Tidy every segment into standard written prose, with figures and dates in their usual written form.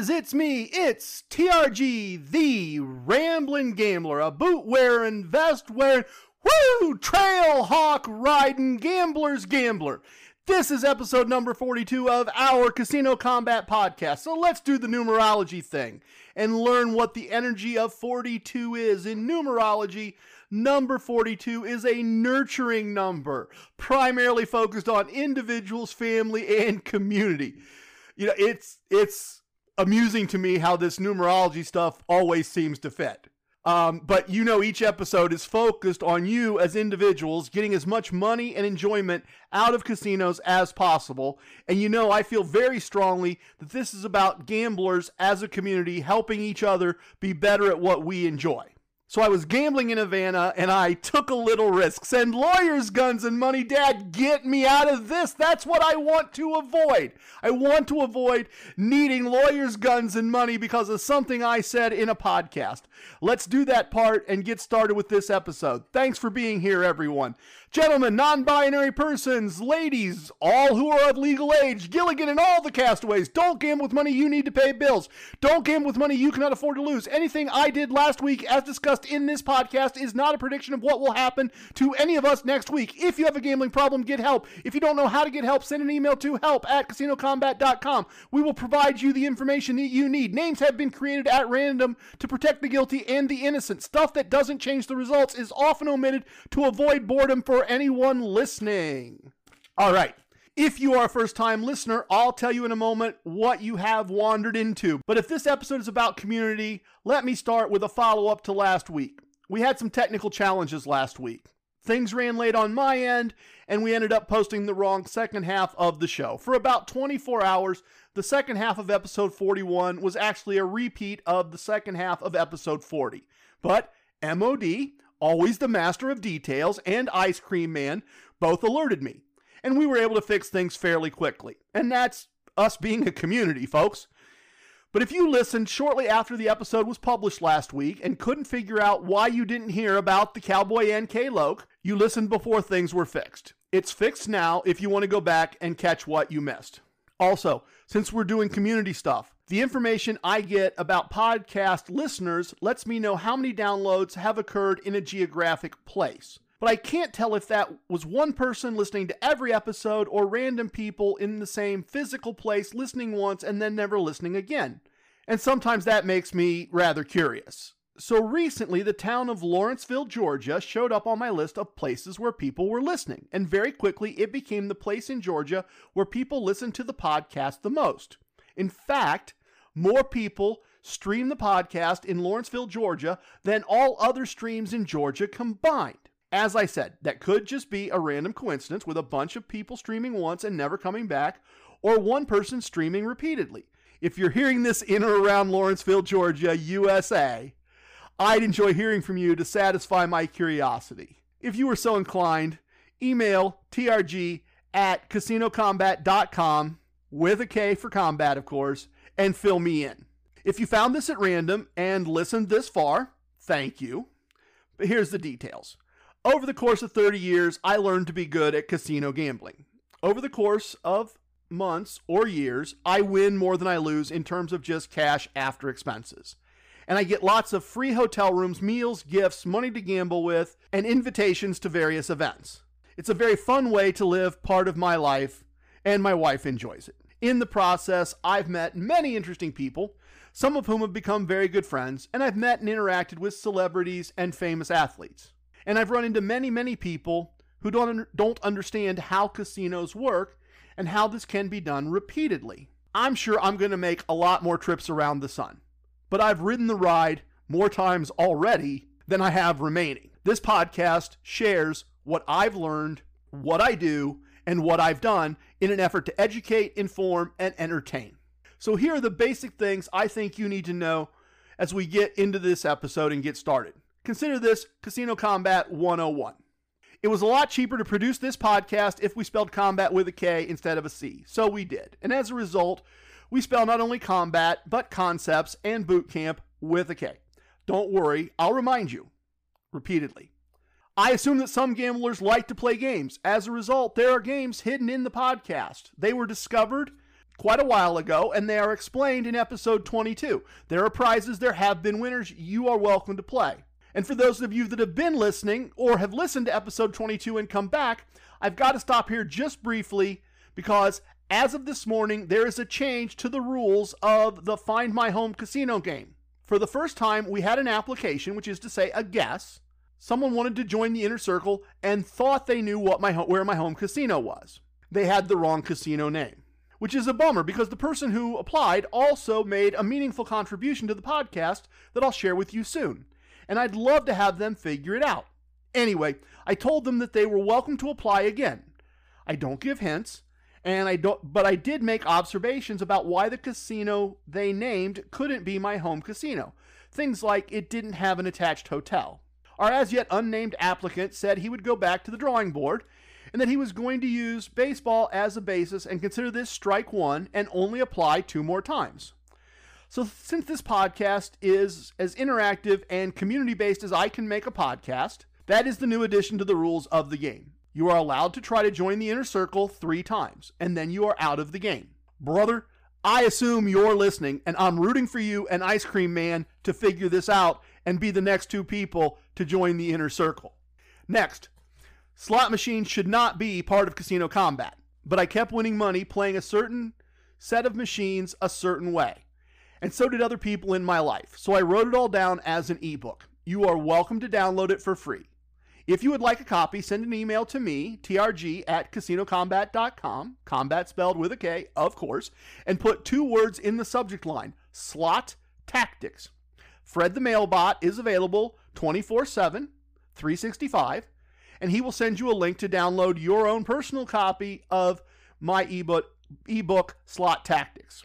guys, it's me, it's TRG, the Ramblin' Gambler, a boot-wearin', vest-wearin', woo, trail hawk riding gambler's gambler. This is episode number 42 of our Casino Combat podcast, so let's do the numerology thing and learn what the energy of 42 is. In numerology, number 42 is a nurturing number, primarily focused on individuals, family, and community. You know, it's amusing to me how this numerology stuff always seems to fit. But you know, each episode is focused on you as individuals getting as much money and enjoyment out of casinos as possible. And you know, I feel very strongly that this is about gamblers as a community helping each other be better at what we enjoy. So I was gambling in Havana and I took a little risk. Send lawyers, guns, and money, Dad, get me out of this. That's what I want to avoid. I want to avoid needing lawyers, guns, and money because of something I said in a podcast. Let's do that part and get started with this episode. Thanks for being here, everyone. Gentlemen, non-binary persons, ladies, all who are of legal age, Gilligan and all the castaways, don't gamble with money you need to pay bills. Don't gamble with money you cannot afford to lose. Anything I did last week, as discussed in this podcast, is not a prediction of what will happen to any of us next week. If you have a gambling problem, get help. If you don't know how to get help, send an email to help@CasinoCombat.com. We will provide you the information that you need. Names have been created at random to protect the guilty and the innocent. Stuff that doesn't change the results is often omitted to avoid boredom for anyone listening. All right. If you are a first-time listener, I'll tell you in a moment what you have wandered into. But if this episode is about community, let me start with a follow-up to last week. We had some technical challenges last week. Things ran late on my end, and we ended up posting the wrong second half of the show. For about 24 hours, the second half of episode 41 was actually a repeat of the second half of episode 40. But MOD, always the master of details, and Ice Cream Man both alerted me. And we were able to fix things fairly quickly. And that's us being a community, folks. But if you listened shortly after the episode was published last week and couldn't figure out why you didn't hear about the Cowboy and K-Loke, you listened before things were fixed. It's fixed now if you want to go back and catch what you missed. Also, since we're doing community stuff, the information I get about podcast listeners lets me know how many downloads have occurred in a geographic place. But I can't tell if that was one person listening to every episode or random people in the same physical place listening once and then never listening again. And sometimes that makes me rather curious. So recently, the town of Lawrenceville, Georgia showed up on my list of places where people were listening. And very quickly, it became the place in Georgia where people listened to the podcast the most. In fact, more people stream the podcast in Lawrenceville, Georgia than all other streams in Georgia combined. As I said, that could just be a random coincidence with a bunch of people streaming once and never coming back, or one person streaming repeatedly. If you're hearing this in or around Lawrenceville, Georgia, USA, I'd enjoy hearing from you to satisfy my curiosity. If you were so inclined, email trg@CasinoCombat.com, with a K for combat, of course, and fill me in. If you found this at random and listened this far, thank you. But here's the details. Over the course of 30 years, I learned to be good at casino gambling. Over the course of months or years, I win more than I lose in terms of just cash after expenses. And I get lots of free hotel rooms, meals, gifts, money to gamble with, and invitations to various events. It's a very fun way to live part of my life, and my wife enjoys it. In the process, I've met many interesting people, some of whom have become very good friends, and I've met and interacted with celebrities and famous athletes. And I've run into many people who don't understand how casinos work and how this can be done repeatedly. I'm sure I'm going to make a lot more trips around the sun, but I've ridden the ride more times already than I have remaining. This podcast shares what I've learned, what I do, and what I've done in an effort to educate, inform, and entertain. So here are the basic things I think you need to know as we get into this episode and get started. Consider this Casino Combat 101. It was a lot cheaper to produce this podcast if we spelled combat with a K instead of a C, so we did. And as a result, we spell not only combat, but concepts and boot camp with a K. Don't worry, I'll remind you repeatedly. I assume that some gamblers like to play games. As a result, there are games hidden in the podcast. They were discovered, quite a while ago, and they are explained in episode 22. There are prizes, there have been winners, you are welcome to play. And for those of you that have been listening or have listened to episode 22 and come back, I've got to stop here just briefly because as of this morning, there is a change to the rules of the Find My Home Casino game. For the first time, we had an application, which is to say a guess. Someone wanted to join the inner circle and thought they knew what where my home casino was. They had the wrong casino name, which is a bummer because the person who applied also made a meaningful contribution to the podcast that I'll share with you soon. And I'd love to have them figure it out. Anyway, I told them that they were welcome to apply again. I don't give hints, but I did make observations about why the casino they named couldn't be my home casino. Things like it didn't have an attached hotel. Our as yet unnamed applicant said he would go back to the drawing board and that he was going to use baseball as a basis and consider this strike one and only apply 2 more times. So since this podcast is as interactive and community-based as I can make a podcast, that is the new addition to the rules of the game. You are allowed to try to join the inner circle 3 times, and then you are out of the game. Brother, I assume you're listening, and I'm rooting for you and Ice Cream Man to figure this out and be the next 2 people to join the inner circle. Next, slot machines should not be part of Casino Combat, but I kept winning money playing a certain set of machines a certain way. And so did other people in my life. So I wrote it all down as an ebook. You are welcome to download it for free. If you would like a copy, send an email to me, TRG@CasinoCombat.com, combat spelled with a K, of course, and put 2 words in the subject line, slot tactics. Fred the Mailbot is available 24/7, 365, and he will send you a link to download your own personal copy of my ebook Slot Tactics.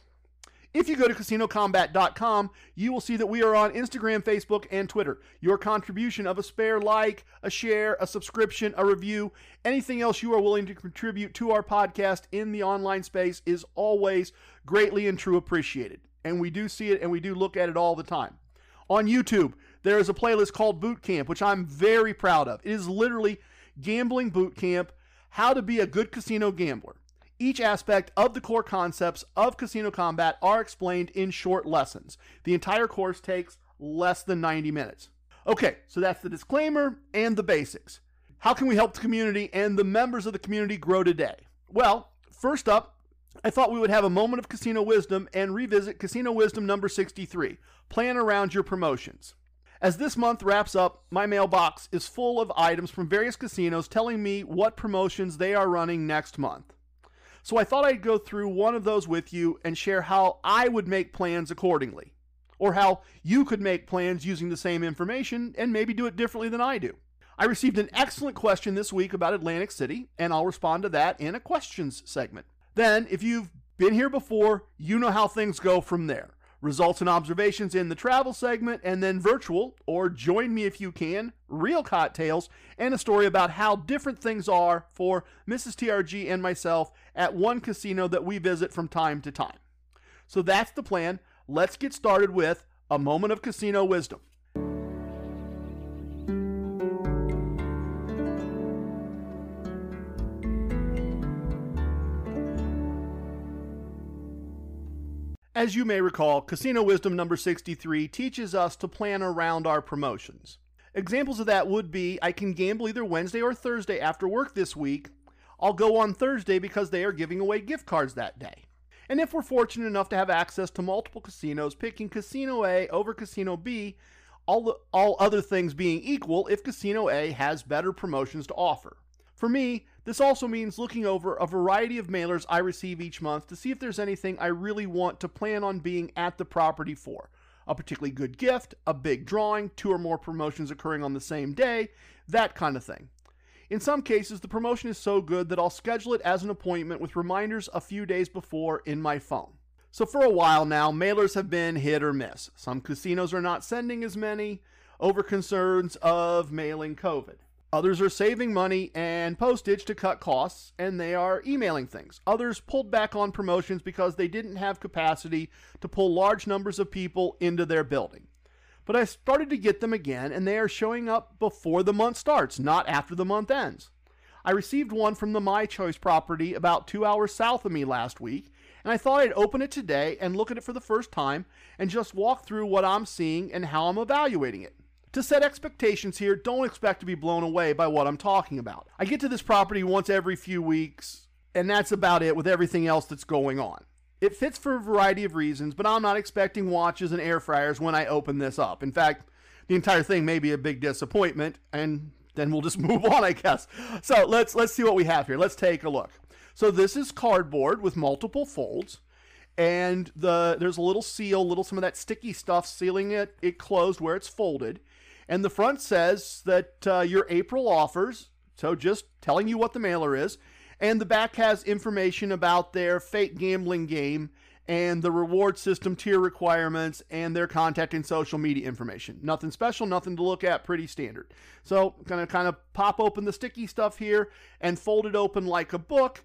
If you go to CasinoCombat.com, you will see that we are on Instagram, Facebook, and Twitter. Your contribution of a spare like, a share, a subscription, a review, anything else you are willing to contribute to our podcast in the online space is always greatly and true appreciated. And we do see it and we do look at it all the time. On YouTube, there is a playlist called Boot Camp, which I'm very proud of. It is literally Gambling Boot Camp, How to Be a Good Casino Gambler. Each aspect of the core concepts of Casino Combat are explained in short lessons. The entire course takes less than 90 minutes. Okay, so that's the disclaimer and the basics. How can we help the community and the members of the community grow today? Well, first up, I thought we would have a moment of Casino Wisdom and revisit Casino Wisdom number 63, Plan Around Your Promotions. As this month wraps up, my mailbox is full of items from various casinos telling me what promotions they are running next month. So I thought I'd go through one of those with you and share how I would make plans accordingly, or how you could make plans using the same information and maybe do it differently than I do. I received an excellent question this week about Atlantic City, and I'll respond to that in a questions segment. Then, if you've been here before, you know how things go from there. Results and observations in the travel segment, and then virtual, or join me if you can, real cocktails, and a story about how different things are for Mrs. TRG and myself at one casino that we visit from time to time. So that's the plan. Let's get started with a moment of casino wisdom. As you may recall, Casino Wisdom number 63 teaches us to plan around our promotions. Examples of that would be, I can gamble either Wednesday or Thursday after work this week. I'll go on Thursday because they are giving away gift cards that day. And if we're fortunate enough to have access to multiple casinos, picking Casino A over Casino B, all other things being equal, if Casino A has better promotions to offer. For me, this also means looking over a variety of mailers I receive each month to see if there's anything I really want to plan on being at the property for. A particularly good gift, a big drawing, 2 or more promotions occurring on the same day, that kind of thing. In some cases, the promotion is so good that I'll schedule it as an appointment with reminders a few days before in my phone. So for a while now, mailers have been hit or miss. Some casinos are not sending as many over concerns of mailing COVID. Others are saving money and postage to cut costs, and they are emailing things. Others pulled back on promotions because they didn't have capacity to pull large numbers of people into their building. But I started to get them again, and they are showing up before the month starts, not after the month ends. I received one from the My Choice property about 2 hours south of me last week, and I thought I'd open it today and look at it for the first time and just walk through what I'm seeing and how I'm evaluating it. To set expectations here, don't expect to be blown away by what I'm talking about. I get to this property once every few weeks, and that's about it with everything else that's going on. It fits for a variety of reasons, but I'm not expecting watches and air fryers when I open this up. In fact, the entire thing may be a big disappointment, and then we'll just move on, I guess. So let's see what we have here. Let's take a look. So this is cardboard with multiple folds, and there's a little seal, some of that sticky stuff sealing it closed where it's folded. And the front says that your April offers, so just telling you what the mailer is. And the back has information about their fake gambling game and the reward system tier requirements and their contact and social media information. Nothing special, nothing to look at, pretty standard. So gonna kind of pop open the sticky stuff here and fold it open like a book.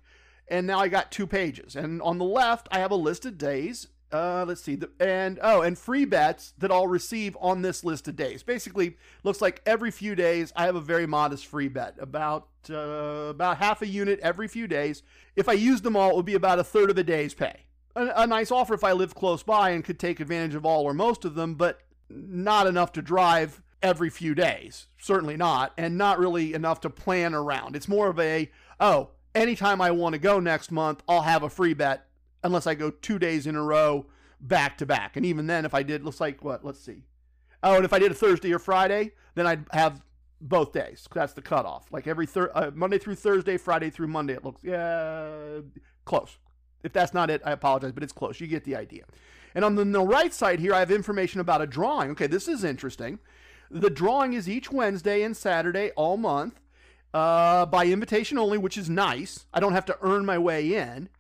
And now I got two pages. And on the left, I have a list of days. Let's see. And free bets that I'll receive on this list of days. Basically, looks like every few days, I have a very modest free bet. About half a unit every few days. If I used them all, it would be about a third of a day's pay. A nice offer if I lived close by and could take advantage of all or most of them, but not enough to drive every few days. Certainly not. And not really enough to plan around. It's more of a, oh, anytime I want to go next month, I'll have a free bet. Unless I go 2 days in a row, back to back. And even then, if I did, looks like what? Let's see. Oh, and if I did a Thursday or Friday, then I'd have both days. That's the cutoff. Like every Monday through Thursday, Friday through Monday, it looks, yeah, close. If that's not it, I apologize, but it's close. You get the idea. And on the right side here, I have information about a drawing. Okay, this is interesting. The drawing is each Wednesday and Saturday all month by invitation only, which is nice. I don't have to earn my way in.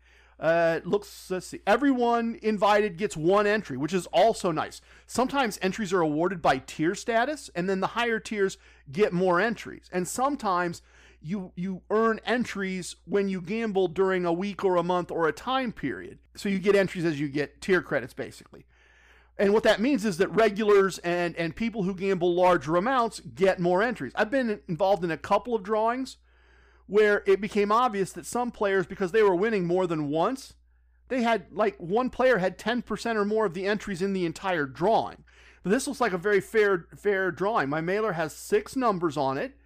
Let's see, everyone invited gets one entry, which is also nice. Sometimes entries are awarded by tier status, and then the higher tiers get more entries. And sometimes you earn entries when you gamble during a week or a month or a time period. So you get entries as you get tier credits, basically. And what that means is that regulars and people who gamble larger amounts get more entries. I've been involved in a couple of drawings where it became obvious that some players, because they were winning more than once, they had, like, one player had 10% or more of the entries in the entire drawing. But this looks like a very fair drawing. My mailer has 6 numbers on it,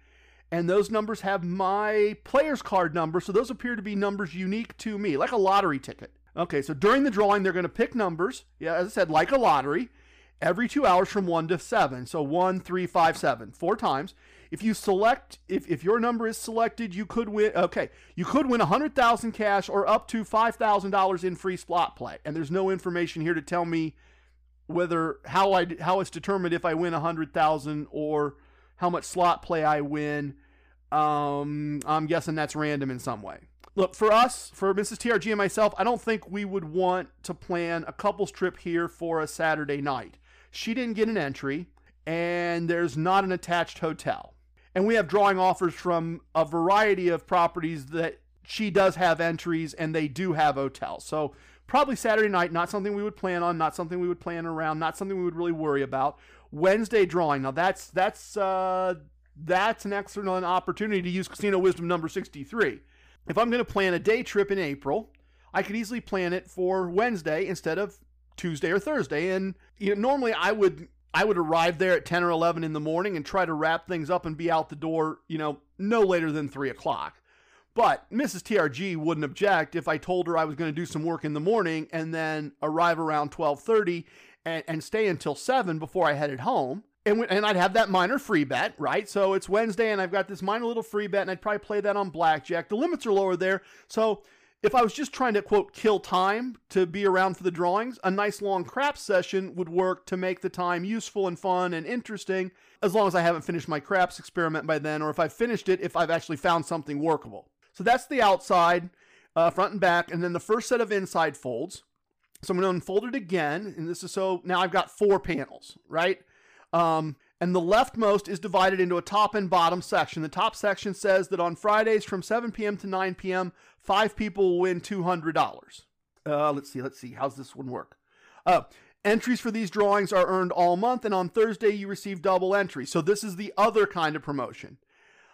and those numbers have my player's card number, so those appear to be numbers unique to me, like a lottery ticket. Okay, so during the drawing, they're going to pick numbers, yeah, as I said, like a lottery, every 2 hours from 1 to 7. So 1, 3, 5, 7, 4 times. If you select, if your number is selected, you could win. Okay, you could win 100,000 cash or up to $5,000 in free slot play. And there's no information here to tell me whether how it's determined if I win 100,000 or how much slot play I win. I'm guessing that's random in some way. Look, for us, for Mrs. TRG and myself, I don't think we would want to plan a couple's trip here for a Saturday night. She didn't get an entry, and there's not an attached hotel. And we have drawing offers from a variety of properties that she does have entries, and they do have hotels. So probably Saturday night, not something we would plan on, not something we would plan around, not something we would really worry about. Wednesday drawing. Now, that's an excellent opportunity to use Casino Wisdom number 63. If I'm going to plan a day trip in April, I could easily plan it for Wednesday instead of Tuesday or Thursday. And you know, normally I would arrive there at 10 or 11 in the morning and try to wrap things up and be out the door, you know, no later than 3 o'clock. But Mrs. TRG wouldn't object if I told her I was going to do some work in the morning and then arrive around 12:30 and stay until 7 before I headed home. And I'd have that minor free bet, right? So it's Wednesday, and I've got this minor little free bet, and I'd probably play that on blackjack. The limits are lower there. So if I was just trying to, quote, kill time to be around for the drawings, a nice long craps session would work to make the time useful and fun and interesting, as long as I haven't finished my craps experiment by then, or if I've finished it, if I've actually found something workable. So that's the outside, front and back, and then the first set of inside folds. So I'm going to unfold it again, and this is so, now I've got 4 panels, right? And the leftmost is divided into a top and bottom section. The top section says that on Fridays from 7 p.m. to 9 p.m., 5 people will win $200. Let's see. How's this one work? Entries for these drawings are earned all month, and on Thursday you receive double entry. So this is the other kind of promotion.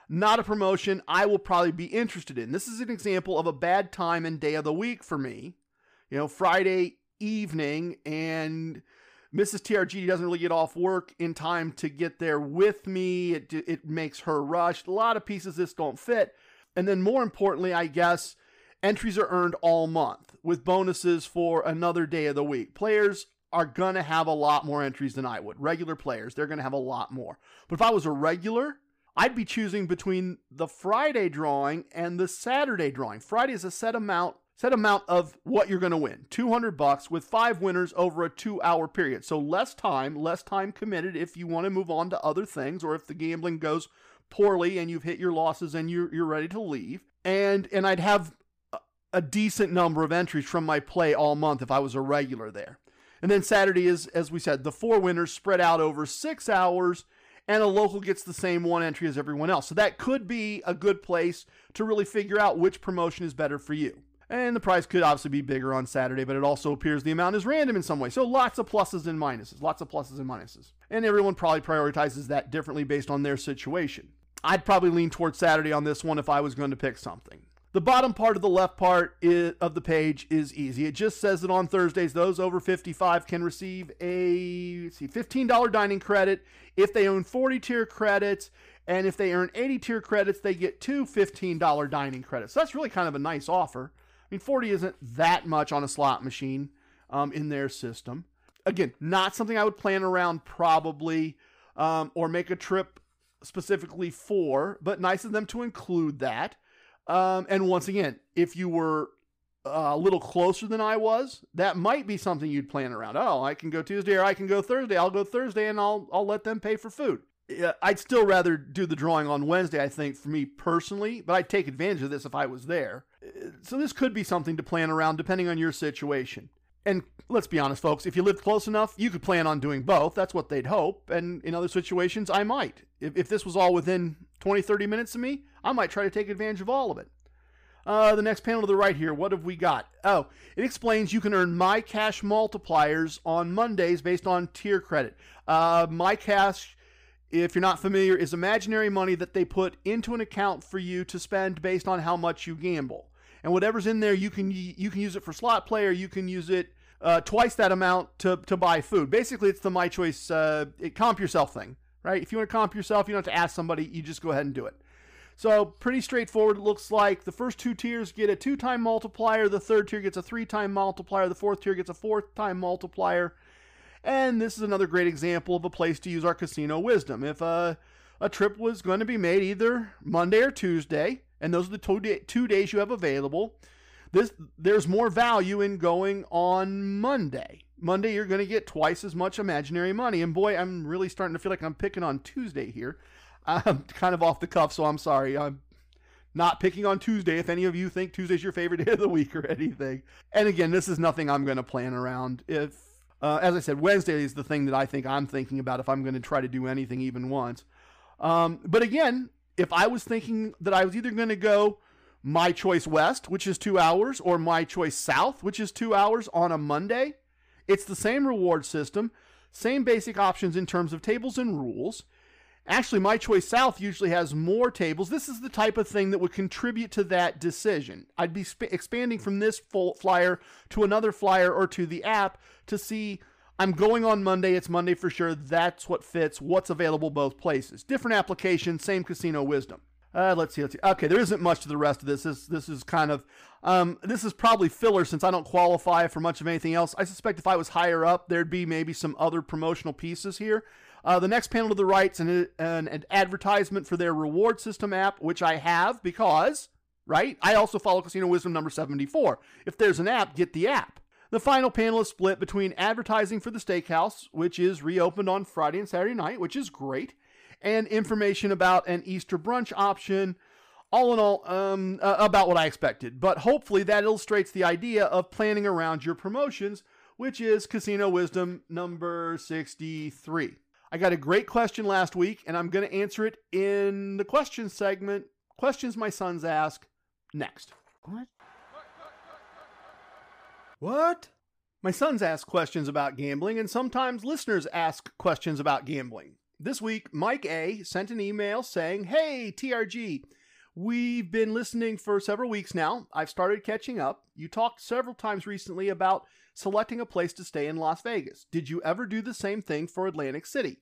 Not a promotion I will probably be interested in. This is an example of a bad time and day of the week for me. you know, Friday evening, and Mrs. TRG doesn't really get off work in time to get there with me. It makes her rushed. A lot of pieces this don't fit. And then more importantly, I guess, entries are earned all month with bonuses for another day of the week. Players are going to have a lot more entries than I would. Regular players, they're going to have a lot more. But if I was a regular, I'd be choosing between the Friday drawing and the Saturday drawing. Friday is a set amount of what you're going to win, $200 with 5 winners over a 2-hour period. So less time committed if you want to move on to other things, or if the gambling goes poorly and you've hit your losses and you're ready to leave. And I'd have a decent number of entries from my play all month if I was a regular there. And then Saturday is, as we said, the 4 winners spread out over 6 hours, and a local gets the same 1 entry as everyone else. So that could be a good place to really figure out which promotion is better for you. And the prize could obviously be bigger on Saturday, but it also appears the amount is random in some way. So lots of pluses and minuses, And everyone probably prioritizes that differently based on their situation. I'd probably lean towards Saturday on this one if I was going to pick something. The bottom part of the left part of the page is easy. It just says that on Thursdays, those over 55 can receive a $15 dining credit if they own 40-tier credits, and if they earn 80-tier credits, they get 2 $15 dining credits. So that's really kind of a nice offer. I mean, 40 isn't that much on a slot machine in their system. Again, not something I would plan around probably or make a trip specifically for, but nice of them to include that. And once again, if you were a little closer than I was, that might be something you'd plan around. Oh, I can go Tuesday or I can go Thursday. I'll go Thursday and I'll let them pay for food. I'd still rather do the drawing on Wednesday, I think, for me personally, but I'd take advantage of this if I was there. So this could be something to plan around depending on your situation. And let's be honest, folks, if you lived close enough, you could plan on doing both. That's what they'd hope. And in other situations, I might. If this was all within 20, 30 minutes of me, I might try to take advantage of all of it. The next panel to the right here, what have we got? Oh, it explains you can earn My Cash multipliers on Mondays based on tier credit. My Cash, if you're not familiar, is imaginary money that they put into an account for you to spend based on how much you gamble. And whatever's in there, you can use it for slot play, or you can use it twice that amount to buy food. Basically, it's the My Choice comp yourself thing, right? If you want to comp yourself, you don't have to ask somebody. You just go ahead and do it. So pretty straightforward, it looks like. The first 2 tiers get a 2-time multiplier. The third tier gets a 3-time multiplier. The fourth tier gets a 4th-time multiplier. And this is another great example of a place to use our casino wisdom. If a trip was going to be made either Monday or Tuesday, and those are the two days you have available, there's more value in going on Monday. Monday, you're going to get twice as much imaginary money. And boy, I'm really starting to feel like I'm picking on Tuesday here. I'm kind of off the cuff, so I'm sorry. I'm not picking on Tuesday if any of you think Tuesday's your favorite day of the week or anything. And again, this is nothing I'm going to plan around. If, as I said, Wednesday is the thing that I think I'm thinking about if I'm going to try to do anything even once. But again, if I was thinking that I was either going to go My Choice West, which is 2 hours, or My Choice South, which is 2 hours on a Monday, it's the same reward system, same basic options in terms of tables and rules. Actually, My Choice South usually has more tables. This is the type of thing that would contribute to that decision. I'd be expanding from this flyer to another flyer or to the app to see, I'm going on Monday. It's Monday for sure. That's what fits. What's available both places. Different application, same casino wisdom. Let's see. Okay, there isn't much to the rest of this. This is kind of, this is probably filler since I don't qualify for much of anything else. I suspect if I was higher up, there'd be maybe some other promotional pieces here. The next panel to the right's an advertisement for their reward system app, which I have because, right, I also follow Casino Wisdom number 74. If there's an app, get the app. The final panel is split between advertising for the steakhouse, which is reopened on Friday and Saturday night, which is great, and information about an Easter brunch option. All in all, about what I expected. But hopefully that illustrates the idea of planning around your promotions, which is Casino Wisdom number 63. I got a great question last week, and I'm going to answer it in the question segment, Questions My Sons Ask, next. What? My sons ask questions about gambling, and sometimes listeners ask questions about gambling. This week, Mike A. sent an email saying, "Hey, TRG, We've been listening for several weeks now. I've started catching up. You talked several times recently about selecting a place to stay in Las Vegas. Did you ever do the same thing for Atlantic City?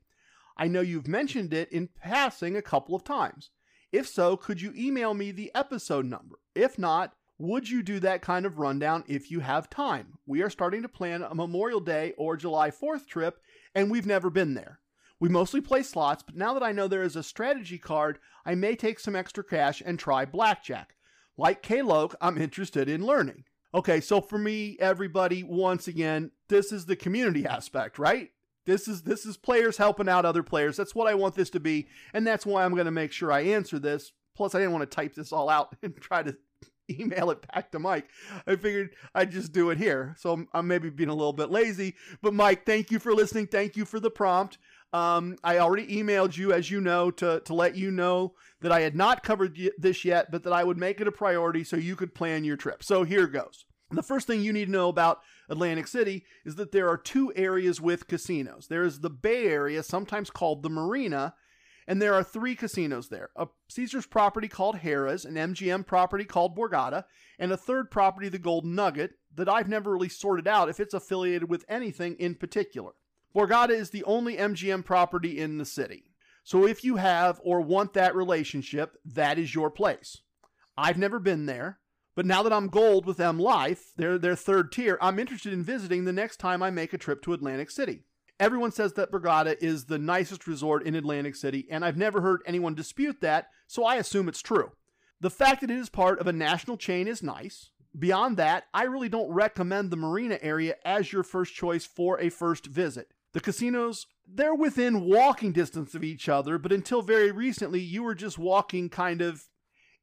I know you've mentioned it in passing a couple of times. If so, could you email me the episode number? If not, would you do that kind of rundown if you have time? We are starting to plan a Memorial Day or July 4th trip, and we've never been there. We mostly play slots, but now that I know there is a strategy card, I may take some extra cash and try blackjack. Like K-Loke, I'm interested in learning. Okay, so for me, everybody, once again, this is the community aspect, right? This is players helping out other players. That's what I want this to be, and that's why I'm going to make sure I answer this. Plus, I didn't want to type this all out and try to email it back to Mike. I figured I'd just do it here. So I'm maybe being a little bit lazy. But Mike, thank you for listening. Thank you for the prompt. I already emailed you, as you know, to let you know that I had not covered this yet, but that I would make it a priority so you could plan your trip. So here goes. The first thing you need to know about Atlantic City is that there are two areas with casinos. There is the Bay Area, sometimes called the Marina, and there are three casinos there. A Caesars property called Harrah's, an MGM property called Borgata, and a third property, the Golden Nugget, that I've never really sorted out if it's affiliated with anything in particular. Borgata is the only MGM property in the city. So if you have or want that relationship, that is your place. I've never been there. But now that I'm gold with M Life, their third tier, I'm interested in visiting the next time I make a trip to Atlantic City. Everyone says that Borgata is the nicest resort in Atlantic City, and I've never heard anyone dispute that, so I assume it's true. The fact that it is part of a national chain is nice. Beyond that, I really don't recommend the Marina area as your first choice for a first visit. The casinos, they're within walking distance of each other, but until very recently, you were just walking kind of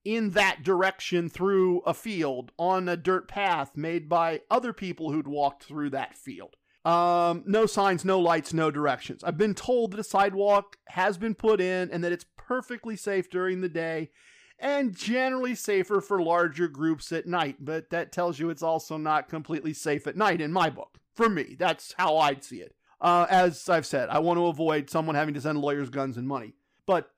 in that direction through a field on a dirt path made by other people who'd walked through that field. No signs, no lights, no directions. I've been told that a sidewalk has been put in and that it's perfectly safe during the day and generally safer for larger groups at night, but that tells you it's also not completely safe at night in my book. For me, that's how I'd see it. As I've said, I want to avoid someone having to send lawyers, guns, and money. But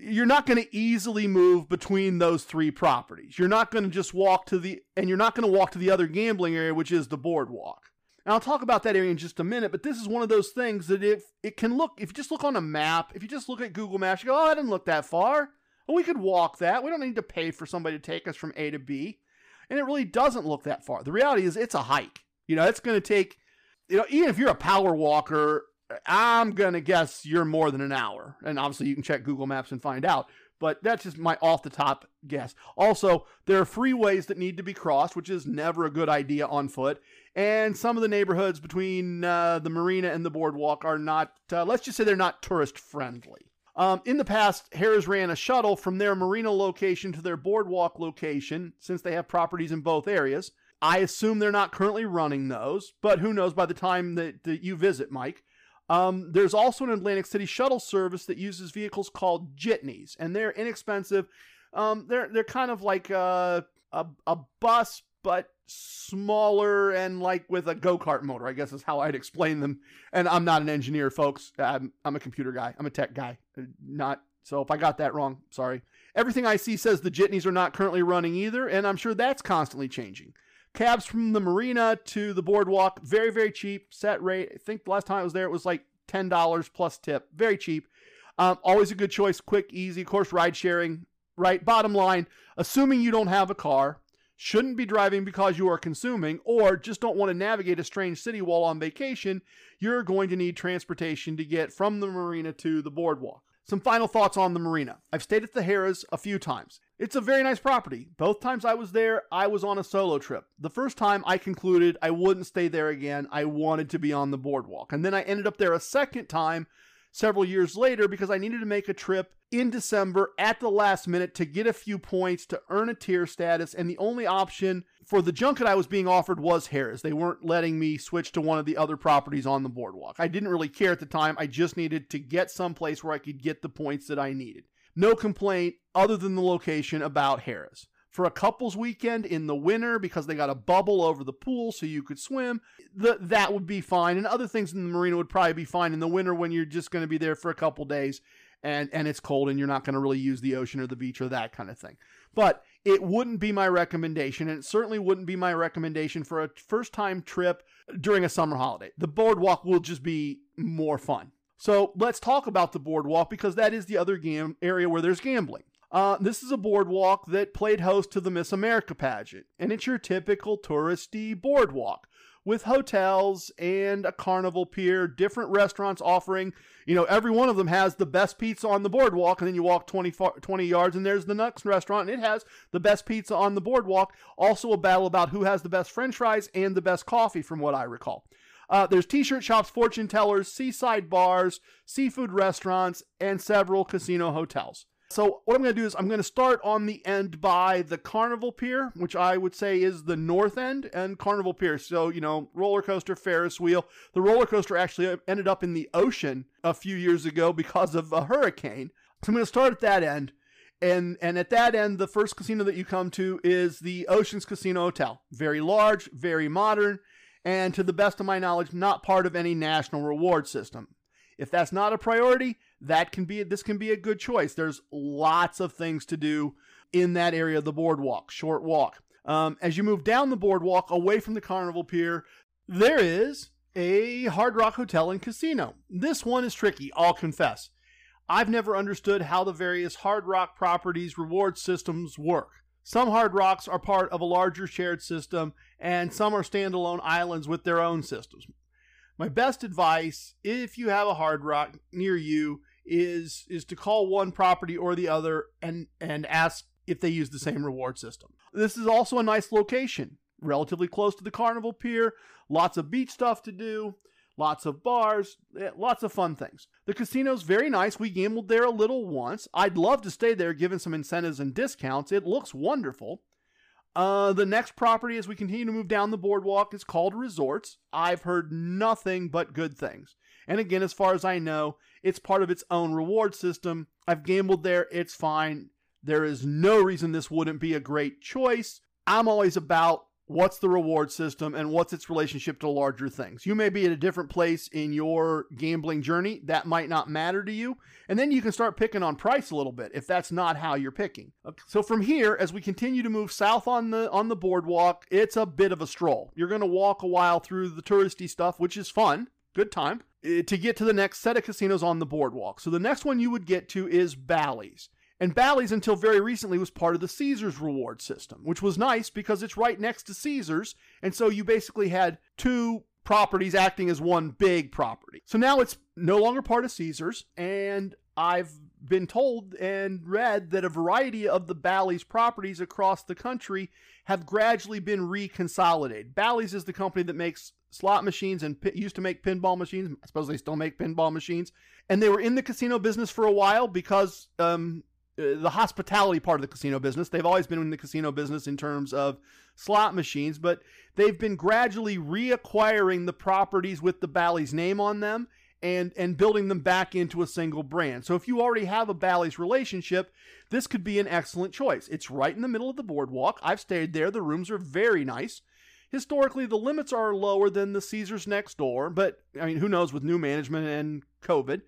you're not going to easily move between those three properties. You're not going to just walk to the, and you're not going to walk to the other gambling area, which is the boardwalk. And I'll talk about that area in just a minute, but this is one of those things that if it can look, if you just look on a map, if you just look at Google Maps, you go, oh, that didn't look that far. Well, we could walk that. We don't need to pay for somebody to take us from A to B. And it really doesn't look that far. The reality is it's a hike. You know, it's going to take, you know, even if you're a power walker, I'm going to guess you're more than an hour. And obviously you can check Google Maps and find out, but that's just my off the top guess. Also, there are freeways that need to be crossed, which is never a good idea on foot. And some of the neighborhoods between the Marina and the boardwalk are not, let's just say they're not tourist friendly. In the past, Harrah's ran a shuttle from their Marina location to their boardwalk location, since they have properties in both areas. I assume they're not currently running those, but who knows by the time that you visit, Mike. There's also an Atlantic City shuttle service that uses vehicles called Jitneys, and they're inexpensive. They're kind of like a bus, but smaller and like with a go-kart motor, I guess is how I'd explain them. And I'm not an engineer, folks. I'm a computer guy. I'm a tech guy. So if I got that wrong, sorry. Everything I see says the Jitneys are not currently running either, and I'm sure that's constantly changing. Cabs from the Marina to the boardwalk, very, very cheap, set rate. I think the last time I was there, it was like $10 plus tip. Very cheap. Always a good choice, quick, easy. Of course, ride sharing, right? Bottom line, assuming you don't have a car, shouldn't be driving because you are consuming, or just don't want to navigate a strange city while on vacation, you're going to need transportation to get from the Marina to the boardwalk. Some final thoughts on the Marina. I've stayed at the Harrah's a few times. It's a very nice property. Both times I was there, I was on a solo trip. The first time I concluded I wouldn't stay there again. I wanted to be on the boardwalk. And then I ended up there a second time several years later because I needed to make a trip in December at the last minute to get a few points to earn a tier status. And the only option for the junket I was being offered was Harrah's. They weren't letting me switch to one of the other properties on the boardwalk. I didn't really care at the time. I just needed to get someplace where I could get the points that I needed. No complaint other than the location about Harrah's. For a couple's weekend in the winter, because they got a bubble over the pool so you could swim, that would be fine. And other things in the Marina would probably be fine in the winter when you're just going to be there for a couple days and it's cold and you're not going to really use the ocean or the beach or that kind of thing. But it wouldn't be my recommendation, and it certainly wouldn't be my recommendation for a first-time trip during a summer holiday. The boardwalk will just be more fun. So let's talk about the boardwalk, because that is the other area where there's gambling. This is a boardwalk that played host to the Miss America pageant, and it's your typical touristy boardwalk with hotels and a Carnival Pier, different restaurants offering, you know, every one of them has the best pizza on the boardwalk, and then you walk 20 yards and there's the next restaurant and it has the best pizza on the boardwalk. Also a battle about who has the best french fries and the best coffee, from what I recall. There's t-shirt shops, fortune tellers, seaside bars, seafood restaurants, and several casino hotels. So what I'm going to do is I'm going to start on the end by the Carnival Pier, which I would say is the north end, and Carnival Pier. So, you know, roller coaster, Ferris wheel. The roller coaster actually ended up in the ocean a few years ago because of a hurricane. So I'm going to start at that end. And at that end, the first casino that you come to is the Oceans Casino Hotel. Very large, very modern, and to the best of my knowledge, not part of any national reward system. If that's not a priority, this can be a good choice. There's lots of things to do in that area of the boardwalk, short walk. As you move down the boardwalk away from the Carnival Pier, there is a Hard Rock Hotel and Casino. This one is tricky, I'll confess. I've never understood how the various Hard Rock properties' reward systems work. Some Hard Rocks are part of a larger shared system, and some are standalone islands with their own systems. My best advice, if you have a Hard Rock near you, is to call one property or the other and ask if they use the same reward system. This is also a nice location, relatively close to the Carnival Pier, lots of beach stuff to do, lots of bars, lots of fun things. The casino's very nice. We gambled there a little once. I'd love to stay there given some incentives and discounts. It looks wonderful. The next property, as we continue to move down the boardwalk, is called Resorts. I've heard nothing but good things. And again, as far as I know, it's part of its own reward system. I've gambled there. It's fine. There is no reason this wouldn't be a great choice. I'm always about what's the reward system and what's its relationship to larger things. You may be at a different place in your gambling journey. That might not matter to you. And then you can start picking on price a little bit if that's not how you're picking. Okay. So from here, as we continue to move south on the boardwalk, it's a bit of a stroll. You're going to walk a while through the touristy stuff, which is fun. Good time. To get to the next set of casinos on the boardwalk. So the next one you would get to is Bally's. And Bally's, until very recently, was part of the Caesars reward system, which was nice because it's right next to Caesars, and so you basically had two properties acting as one big property. So now it's no longer part of Caesars, and I've been told and read that a variety of the Bally's properties across the country have gradually been reconsolidated. Bally's is the company that makes slot machines and used to make pinball machines. I suppose they still make pinball machines. And they were in the casino business for a while because... the hospitality part of the casino business. They've always been in the casino business in terms of slot machines, but they've been gradually reacquiring the properties with the Bally's name on them and building them back into a single brand. So if you already have a Bally's relationship, this could be an excellent choice. It's right in the middle of the boardwalk. I've stayed there. The rooms are very nice. Historically, the limits are lower than the Caesars next door, but I mean, who knows with new management and COVID.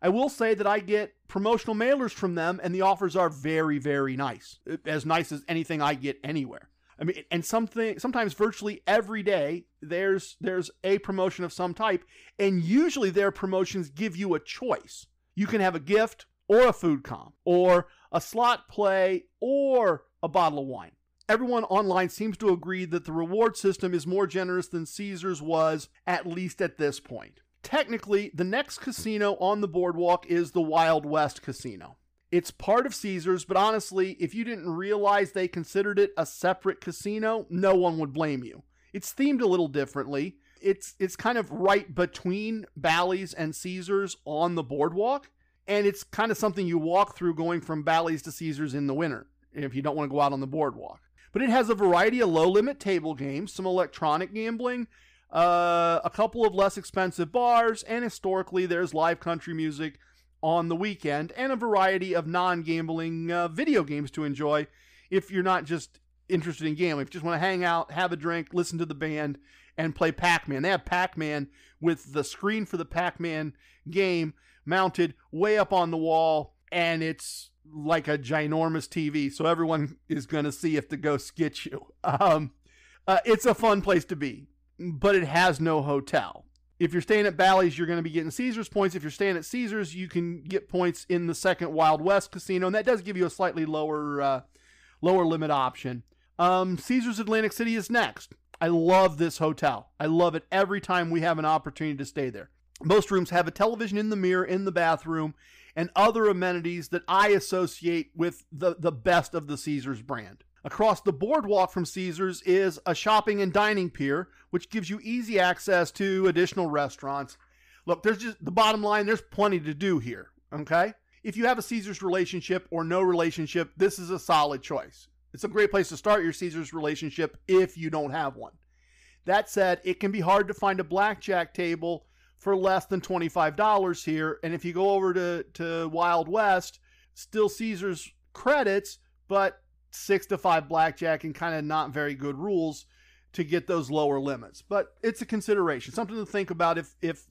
I will say that I get promotional mailers from them, and the offers are very, very nice as anything I get anywhere. I mean, and sometimes virtually every day, there's a promotion of some type, and usually their promotions give you a choice. You can have a gift or a food comp or a slot play or a bottle of wine. Everyone online seems to agree that the reward system is more generous than Caesars was, at least at this point. Technically, the next casino on the boardwalk is the Wild West Casino. It's part of Caesars, but honestly, if you didn't realize they considered it a separate casino, no one would blame you. It's themed a little differently. It's kind of right between Bally's and Caesars on the boardwalk, and it's kind of something you walk through going from Bally's to Caesars in the winter, if you don't want to go out on the boardwalk. But it has a variety of low-limit table games, some electronic gambling, a couple of less expensive bars, and historically there's live country music on the weekend and a variety of non-gambling video games to enjoy if you're not just interested in gambling. If you just want to hang out, have a drink, listen to the band, and play Pac-Man. They have Pac-Man with the screen for the Pac-Man game mounted way up on the wall, and it's like a ginormous TV, so everyone is going to see if the ghosts get you. It's a fun place to be, but it has no hotel. If you're staying at Bally's, you're going to be getting Caesars points. If you're staying at Caesars, you can get points in the second Wild West Casino, and that does give you a slightly lower limit option. Caesars Atlantic City is next. I love this hotel. I love it every time we have an opportunity to stay there. Most rooms have a television in the mirror, in the bathroom, and other amenities that I associate with the best of the Caesars brand. Across the boardwalk from Caesars is a shopping and dining pier, which gives you easy access to additional restaurants. Look, there's just the bottom line. There's plenty to do here, okay? If you have a Caesars relationship or no relationship, this is a solid choice. It's a great place to start your Caesars relationship if you don't have one. That said, it can be hard to find a blackjack table for less than $25 here. And if you go over to Wild West, still Caesars credits, but 6 to 5 blackjack and kind of not very good rules to get those lower limits. But it's a consideration, something to think about if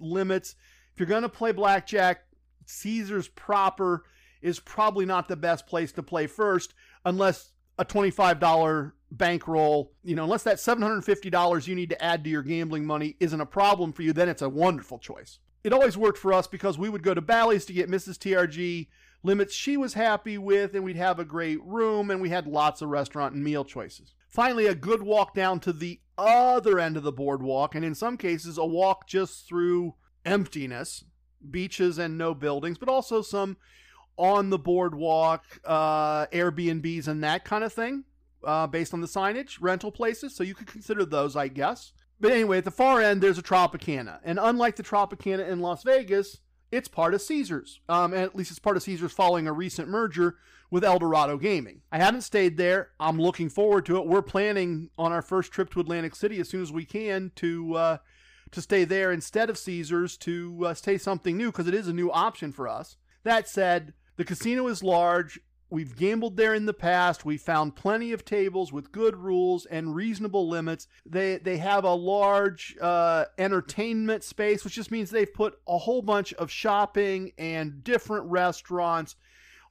you're going to play blackjack. Caesars proper is probably not the best place to play first, unless a $25 bankroll, unless that $750 you need to add to your gambling money isn't a problem for you, then it's a wonderful choice. It always worked for us because we would go to Bally's to get Mrs. TRG limits she was happy with, and we'd have a great room, and we had lots of restaurant and meal choices. Finally, a good walk down to the other end of the boardwalk, and in some cases, a walk just through emptiness, beaches and no buildings, but also some on the boardwalk, Airbnbs and that kind of thing, based on the signage, rental places. So you could consider those, I guess. But anyway, at the far end, there's a Tropicana. And unlike the Tropicana in Las Vegas, it's part of Caesars. And at least it's part of Caesars following a recent merger with Eldorado Gaming. I haven't stayed there. I'm looking forward to it. We're planning on our first trip to Atlantic City as soon as we can to stay there instead of Caesars, to stay something new, because it is a new option for us. That said, the casino is large. We've gambled there in the past. We found plenty of tables with good rules and reasonable limits. They have a large entertainment space, which just means they've put a whole bunch of shopping and different restaurants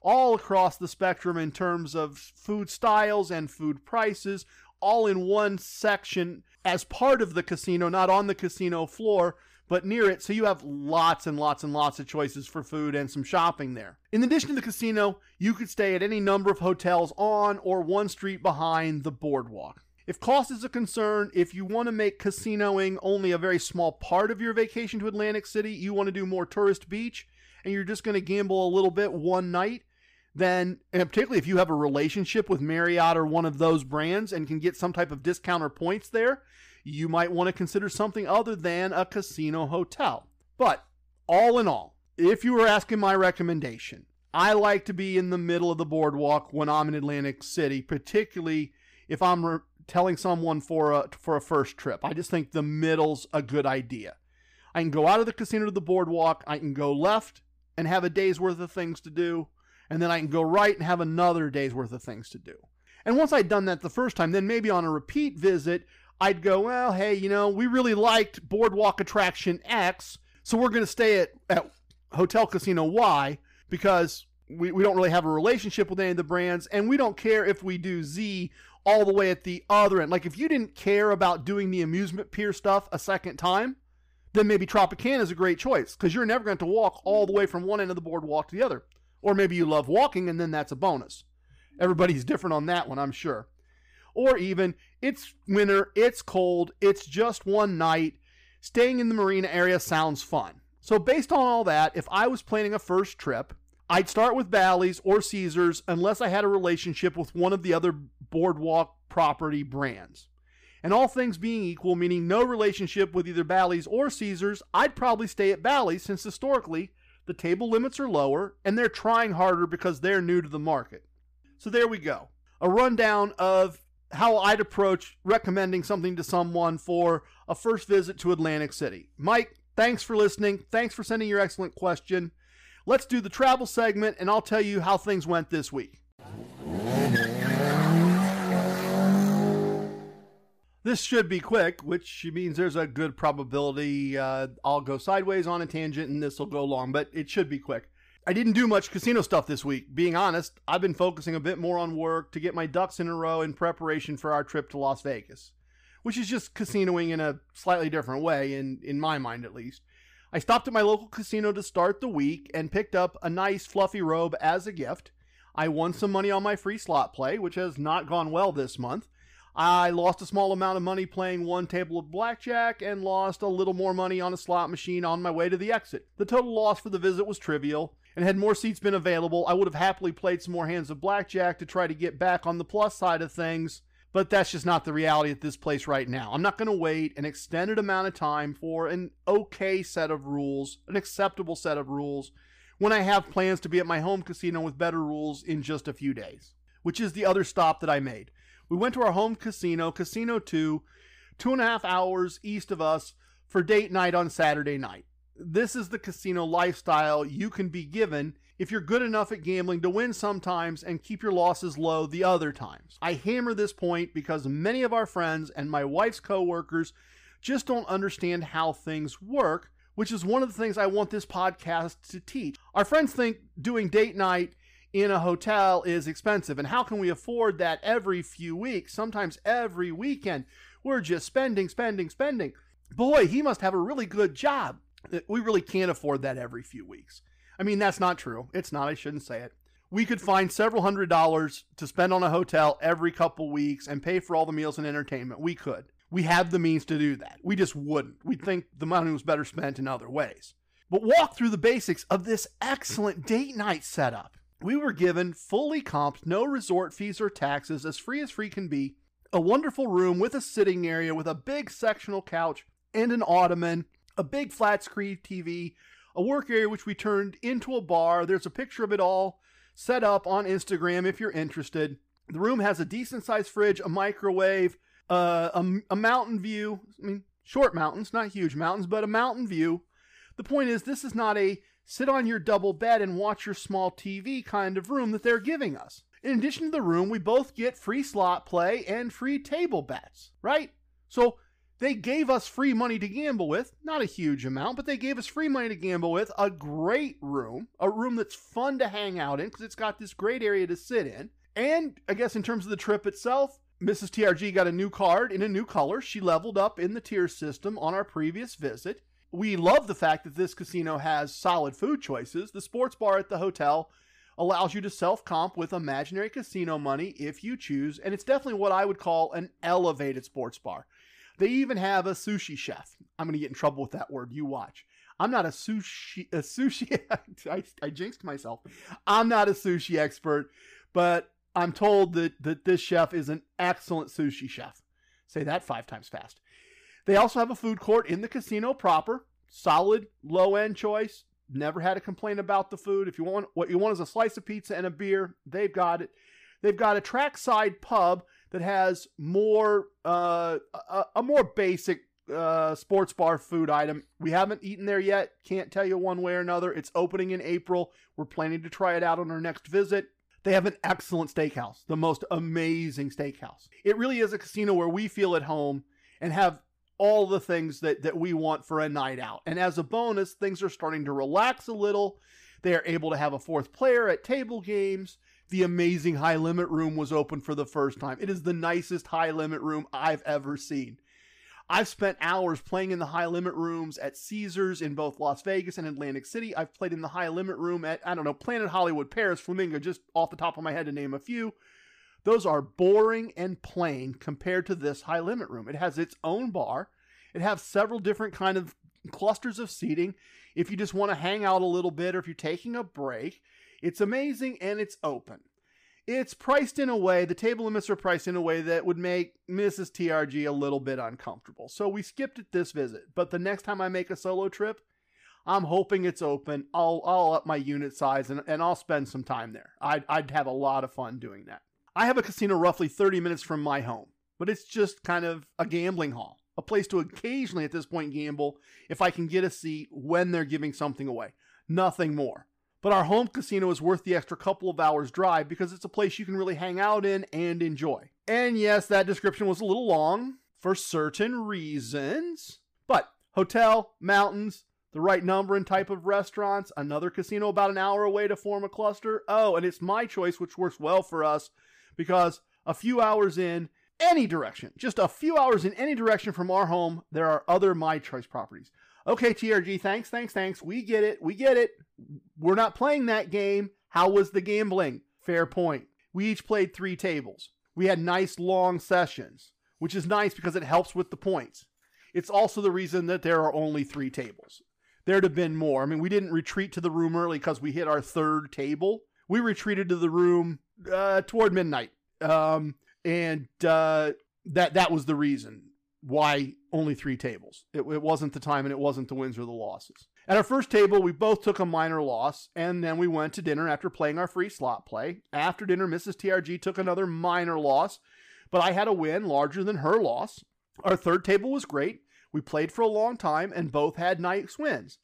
all across the spectrum in terms of food styles and food prices, all in one section as part of the casino, not on the casino floor, but near it, so you have lots and lots and lots of choices for food and some shopping there. In addition to the casino, you could stay at any number of hotels on or one street behind the boardwalk. If cost is a concern, if you want to make casinoing only a very small part of your vacation to Atlantic City, you want to do more tourist beach, and you're just going to gamble a little bit one night, then, and particularly if you have a relationship with Marriott or one of those brands and can get some type of discount or points there, you might want to consider something other than a casino hotel. But all in all, if you were asking my recommendation, I like to be in the middle of the boardwalk when I'm in Atlantic City, particularly if I'm telling someone for a first trip. I just think the middle's a good idea. I can go out of the casino to the boardwalk. I can go left and have a day's worth of things to do. And then I can go right and have another day's worth of things to do. And once I'd done that the first time, then maybe on a repeat visit, I'd go, well, hey, we really liked Boardwalk Attraction X, so we're going to stay at Hotel Casino Y because we don't really have a relationship with any of the brands, and we don't care if we do Z all the way at the other end. Like, if you didn't care about doing the amusement pier stuff a second time, then maybe Tropicana is a great choice because you're never going to have to walk all the way from one end of the boardwalk to the other. Or maybe you love walking, and then that's a bonus. Everybody's different on that one, I'm sure. Or even, it's winter, it's cold, it's just one night. Staying in the Marina area sounds fun. So based on all that, if I was planning a first trip, I'd start with Bally's or Caesars unless I had a relationship with one of the other boardwalk property brands. And all things being equal, meaning no relationship with either Bally's or Caesars, I'd probably stay at Bally's since historically, the table limits are lower, and they're trying harder because they're new to the market. So there we go. A rundown of how I'd approach recommending something to someone for a first visit to Atlantic City. Mike, thanks for listening. Thanks for sending your excellent question. Let's do the travel segment, and I'll tell you how things went this week. This should be quick, which means there's a good probability I'll go sideways on a tangent and this will go long, but it should be quick. I didn't do much casino stuff this week. Being honest, I've been focusing a bit more on work to get my ducks in a row in preparation for our trip to Las Vegas, which is just casinoing in a slightly different way, in my mind at least. I stopped at my local casino to start the week and picked up a nice fluffy robe as a gift. I won some money on my free slot play, which has not gone well this month. I lost a small amount of money playing one table of blackjack and lost a little more money on a slot machine on my way to the exit. The total loss for the visit was trivial, and had more seats been available, I would have happily played some more hands of blackjack to try to get back on the plus side of things, but that's just not the reality at this place right now. I'm not going to wait an extended amount of time for an okay set of rules, an acceptable set of rules, when I have plans to be at my home casino with better rules in just a few days, which is the other stop that I made. We went to our home casino, Casino 2, 2.5 hours east of us, for date night on Saturday night. This is the casino lifestyle you can be given if you're good enough at gambling to win sometimes and keep your losses low the other times. I hammer this point because many of our friends and my wife's coworkers just don't understand how things work, which is one of the things I want this podcast to teach. Our friends think doing date night in a hotel is expensive, and how can we afford that every few weeks, sometimes every weekend? We're just spending. Boy, he must have a really good job. We really can't afford that every few weeks. I mean, that's not true. It's not. I shouldn't say it. We could find several $100s to spend on a hotel every couple weeks and pay for all the meals and entertainment. We could. We have the means to do that. We just wouldn't. We'd think the money was better spent in other ways. But walk through the basics of this excellent date night setup. We were given fully comped, no resort fees or taxes, as free can be, a wonderful room with a sitting area with a big sectional couch and an ottoman, a big flat screen TV, a work area which we turned into a bar. There's a picture of it all set up on Instagram if you're interested. The room has a decent sized fridge, a microwave, a mountain view. I mean, short mountains, not huge mountains, but a mountain view. The point is, this is not a sit on your double bed and watch your small TV kind of room that they're giving us. In addition to the room, we both get free slot play and free table bets, right? So they gave us free money to gamble with, not a huge amount, but they gave us free money to gamble with, a great room, a room that's fun to hang out in because it's got this great area to sit in. And I guess in terms of the trip itself, Mrs. TRG got a new card in a new color. She leveled up in the tier system on our previous visit. We love the fact that this casino has solid food choices. The sports bar at the hotel allows you to self-comp with imaginary casino money if you choose, and it's definitely what I would call an elevated sports bar. They even have a sushi chef. I'm going to get in trouble with that word. You watch. I'm not a sushi. I jinxed myself. I'm not a sushi expert, but I'm told that this chef is an excellent sushi chef. Say that 5 times fast. They also have a food court in the casino proper. Solid, low-end choice. Never had a complaint about the food. If you want, what you want is a slice of pizza and a beer, they've got it. They've got a trackside pub that has more a more basic sports bar food item. We haven't eaten there yet. Can't tell you one way or another. It's opening in April. We're planning to try it out on our next visit. They have an excellent steakhouse, the most amazing steakhouse. It really is a casino where we feel at home and have all the things that we want for a night out. And as a bonus, things are starting to relax a little. They are able to have a fourth player at table games. The amazing high limit room was open for the first time. It is the nicest high limit room I've ever seen. I've spent hours playing in the high limit rooms at Caesars in both Las Vegas and Atlantic City. I've played in the high limit room at, I don't know, Planet Hollywood, Paris, Flamingo, just off the top of my head to name a few. Those are boring and plain compared to this high limit room. It has its own bar. It has several different kind of clusters of seating. If you just want to hang out a little bit or if you're taking a break, it's amazing and it's open. It's priced in a way, the table limits are priced in a way that would make Mrs. TRG a little bit uncomfortable. So we skipped it this visit, but the next time I make a solo trip, I'm hoping it's open. I'll up my unit size and I'll spend some time there. I'd have a lot of fun doing that. I have a casino roughly 30 minutes from my home, but it's just kind of a gambling hall, a place to occasionally at this point gamble if I can get a seat when they're giving something away, nothing more. But our home casino is worth the extra couple of hours drive because it's a place you can really hang out in and enjoy. And yes, that description was a little long. for certain reasons, but hotel, mountains, the right number and type of restaurants, another casino about an hour away to form a cluster. Oh, and it's My Choice, which works well for us because a few hours in any direction, just a few hours in any direction from our home, there are other My Choice properties. Okay, TRG, thanks. We get it. We're not playing that game. How was the gambling? Fair point. We each played 3 tables. We had nice long sessions, which is nice because it helps with the points. It's also the reason that there are only 3 tables. There'd have been more. I mean, we didn't retreat to the room early because we hit our 3rd table. We retreated to the room toward midnight. That was the reason why only 3 tables. It wasn't the time and it wasn't the wins or the losses. At our first table, we both took a minor loss, and then we went to dinner after playing our free slot play. After dinner, Mrs. TRG took another minor loss, but I had a win larger than her loss. Our 3rd table was great. We played for a long time and both had nice wins.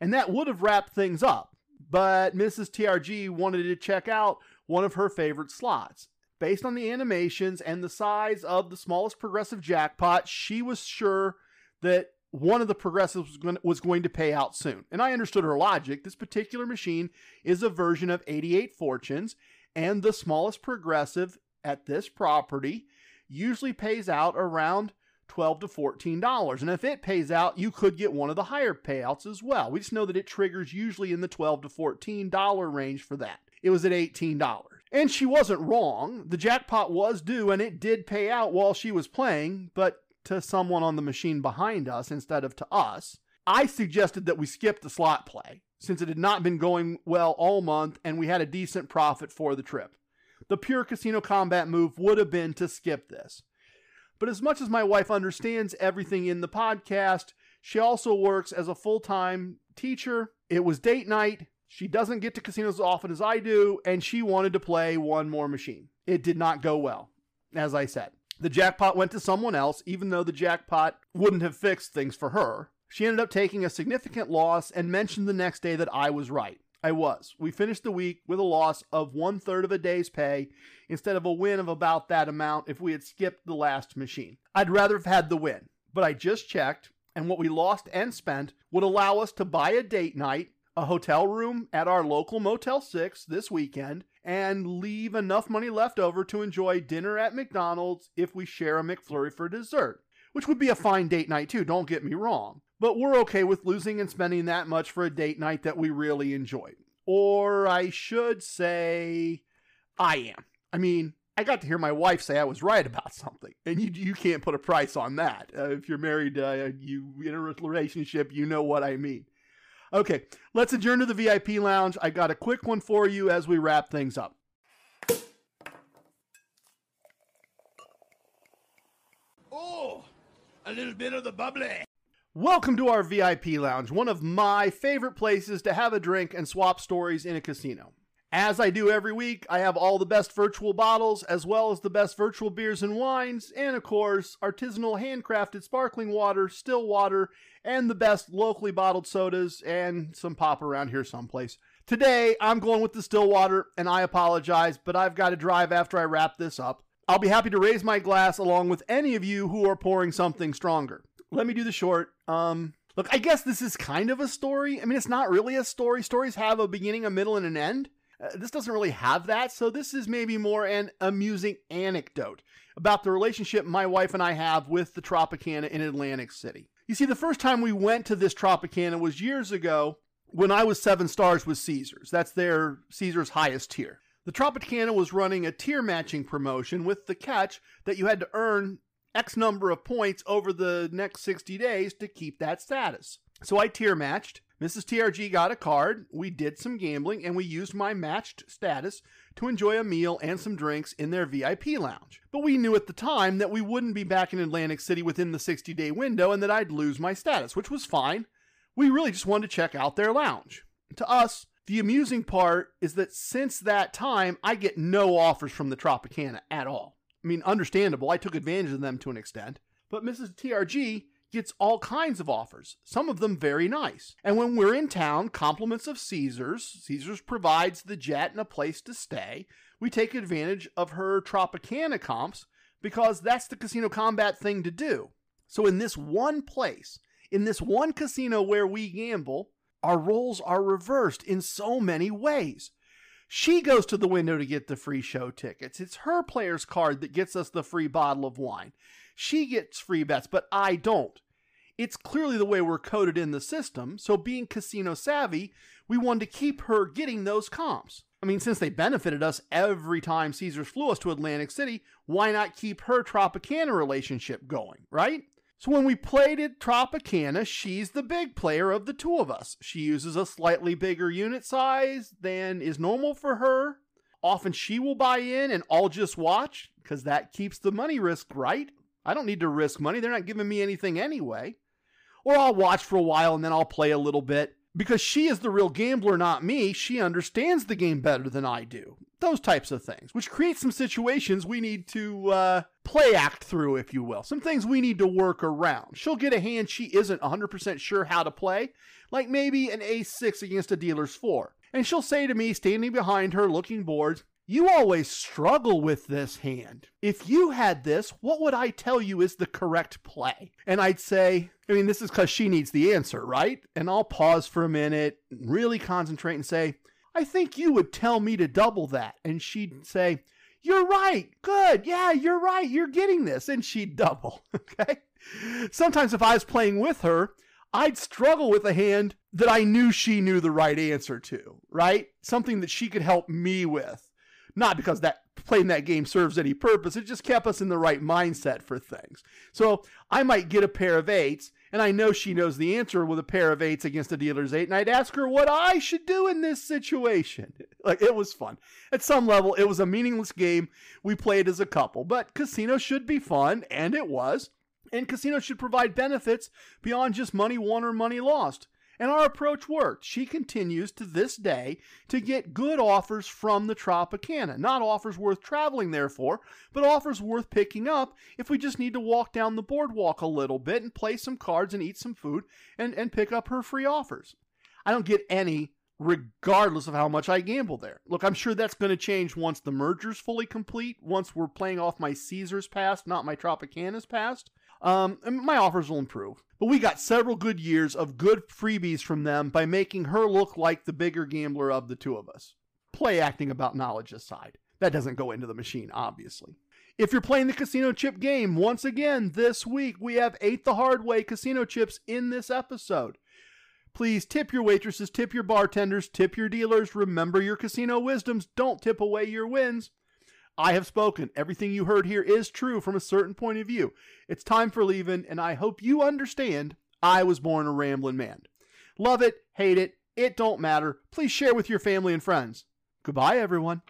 And that would have wrapped things up, but Mrs. TRG wanted to check out one of her favorite slots. Based on the animations and the size of the smallest progressive jackpot, she was sure that one of the progressives was going to pay out soon. And I understood her logic. This particular machine is a version of 88 Fortunes, and the smallest progressive at this property usually pays out around $12 to $14. And if it pays out, you could get one of the higher payouts as well. We just know that it triggers usually in the $12 to $14 range for that. It was at $18. And she wasn't wrong. The jackpot was due and it did pay out while she was playing, but to someone on the machine behind us instead of to us. I suggested that we skip the slot play since it had not been going well all month and we had a decent profit for the trip. The pure casino combat move would have been to skip this. But as much as my wife understands everything in the podcast, she also works as a full-time teacher. It was date night. She doesn't get to casinos as often as I do, and she wanted to play one more machine. It did not go well, as I said. The jackpot went to someone else, even though the jackpot wouldn't have fixed things for her. She ended up taking a significant loss and mentioned the next day that I was right. I was. We finished the week with a loss of 1/3 of a day's pay instead of a win of about that amount if we had skipped the last machine. I'd rather have had the win, but I just checked, and what we lost and spent would allow us to buy a date night, a hotel room at our local Motel 6 this weekend, and leave enough money left over to enjoy dinner at McDonald's if we share a McFlurry for dessert, which would be a fine date night too, don't get me wrong. But we're okay with losing and spending that much for a date night that we really enjoyed. Or I should say, I am. I mean, I got to hear my wife say I was right about something. And you can't put a price on that. If you're married, you in a relationship, you know what I mean. Okay, let's adjourn to the VIP lounge. I got a quick one for you as we wrap things up. Oh, a little bit of the bubbly. Welcome to our VIP lounge, one of my favorite places to have a drink and swap stories in a casino. As I do every week, I have all the best virtual bottles, as well as the best virtual beers and wines, and of course, artisanal handcrafted sparkling water, still water, and the best locally bottled sodas, and some pop around here someplace. Today, I'm going with the still water, and I apologize, but I've got to drive after I wrap this up. I'll be happy to raise my glass along with any of you who are pouring something stronger. Let me do the short. Look, I guess this is kind of a story. I mean, it's not really a story. Stories have a beginning, a middle, and an end. This doesn't really have that. So this is maybe more an amusing anecdote about the relationship my wife and I have with the Tropicana in Atlantic City. You see, the first time we went to this Tropicana was years ago when I was 7 stars with Caesars. That's their Caesars highest tier. The Tropicana was running a tier matching promotion with the catch that you had to earn X number of points over the next 60 days to keep that status. So I tier matched. Mrs. TRG got a card. We did some gambling and we used my matched status to enjoy a meal and some drinks in their VIP lounge. But we knew at the time that we wouldn't be back in Atlantic City within the 60-day window and that I'd lose my status, which was fine. We really just wanted to check out their lounge. To us, the amusing part is that since that time, I get no offers from the Tropicana at all. I mean, understandable. I took advantage of them to an extent. But Mrs. TRG gets all kinds of offers, some of them very nice. And when we're in town, compliments of Caesars. Caesars provides the jet and a place to stay. We take advantage of her Tropicana comps because that's the Casino Combat thing to do. So in this one place, in this one casino where we gamble, our roles are reversed in so many ways. She goes to the window to get the free show tickets. It's her player's card that gets us the free bottle of wine. She gets free bets, but I don't. It's clearly the way we're coded in the system, so being casino savvy, we wanted to keep her getting those comps. I mean, since they benefited us every time Caesars flew us to Atlantic City, why not keep her Tropicana relationship going, right? So when we played at Tropicana, she's the big player of the two of us. She uses a slightly bigger unit size than is normal for her. Often she will buy in and I'll just watch, because that keeps the money risk right. I don't need to risk money. They're not giving me anything anyway. Or I'll watch for a while and then I'll play a little bit. Because she is the real gambler, not me. She understands the game better than I do. Those types of things, which creates some situations we need to play act through, if you will. Some things we need to work around. She'll get a hand she isn't 100% sure how to play, like maybe an ace-6 against a dealer's four. And she'll say to me, standing behind her, looking bored, "You always struggle with this hand. If you had this, what would I tell you is the correct play?" And I'd say, I mean, this is because she needs the answer, right? And I'll pause for a minute, really concentrate and say, "I think you would tell me to double that." And she'd say, "You're right. Good. Yeah, you're right. You're getting this." And she'd double, okay? Sometimes if I was playing with her, I'd struggle with a hand that I knew she knew the right answer to, right? Something that she could help me with. Not because that playing that game serves any purpose. It just kept us in the right mindset for things. So I might get a pair of eights, and I know she knows the answer with a pair of eights against a dealer's eight, and I'd ask her what I should do in this situation. Like, it was fun. At some level, it was a meaningless game we played as a couple, but casino should be fun, and it was. And casino should provide benefits beyond just money won or money lost. And our approach worked. She continues to this day to get good offers from the Tropicana. Not offers worth traveling there for, but offers worth picking up if we just need to walk down the boardwalk a little bit and play some cards and eat some food and pick up her free offers. I don't get any regardless of how much I gamble there. Look, I'm sure that's going to change once the merger's fully complete, once we're playing off my Caesars past, not my Tropicana's past. And my offers will improve. But we got several good years of good freebies from them by making her look like the bigger gambler of the two of us. Play acting about knowledge aside. That doesn't go into the machine, obviously. If you're playing the casino chip game, once again, this week, we have 8 the hard way casino chips in this episode. Please tip your waitresses, tip your bartenders, tip your dealers. Remember your casino wisdoms. Don't tip away your wins. I have spoken. Everything you heard here is true from a certain point of view. It's time for leaving, and I hope you understand I was born a rambling man. Love it, hate it, it don't matter. Please share with your family and friends. Goodbye, everyone.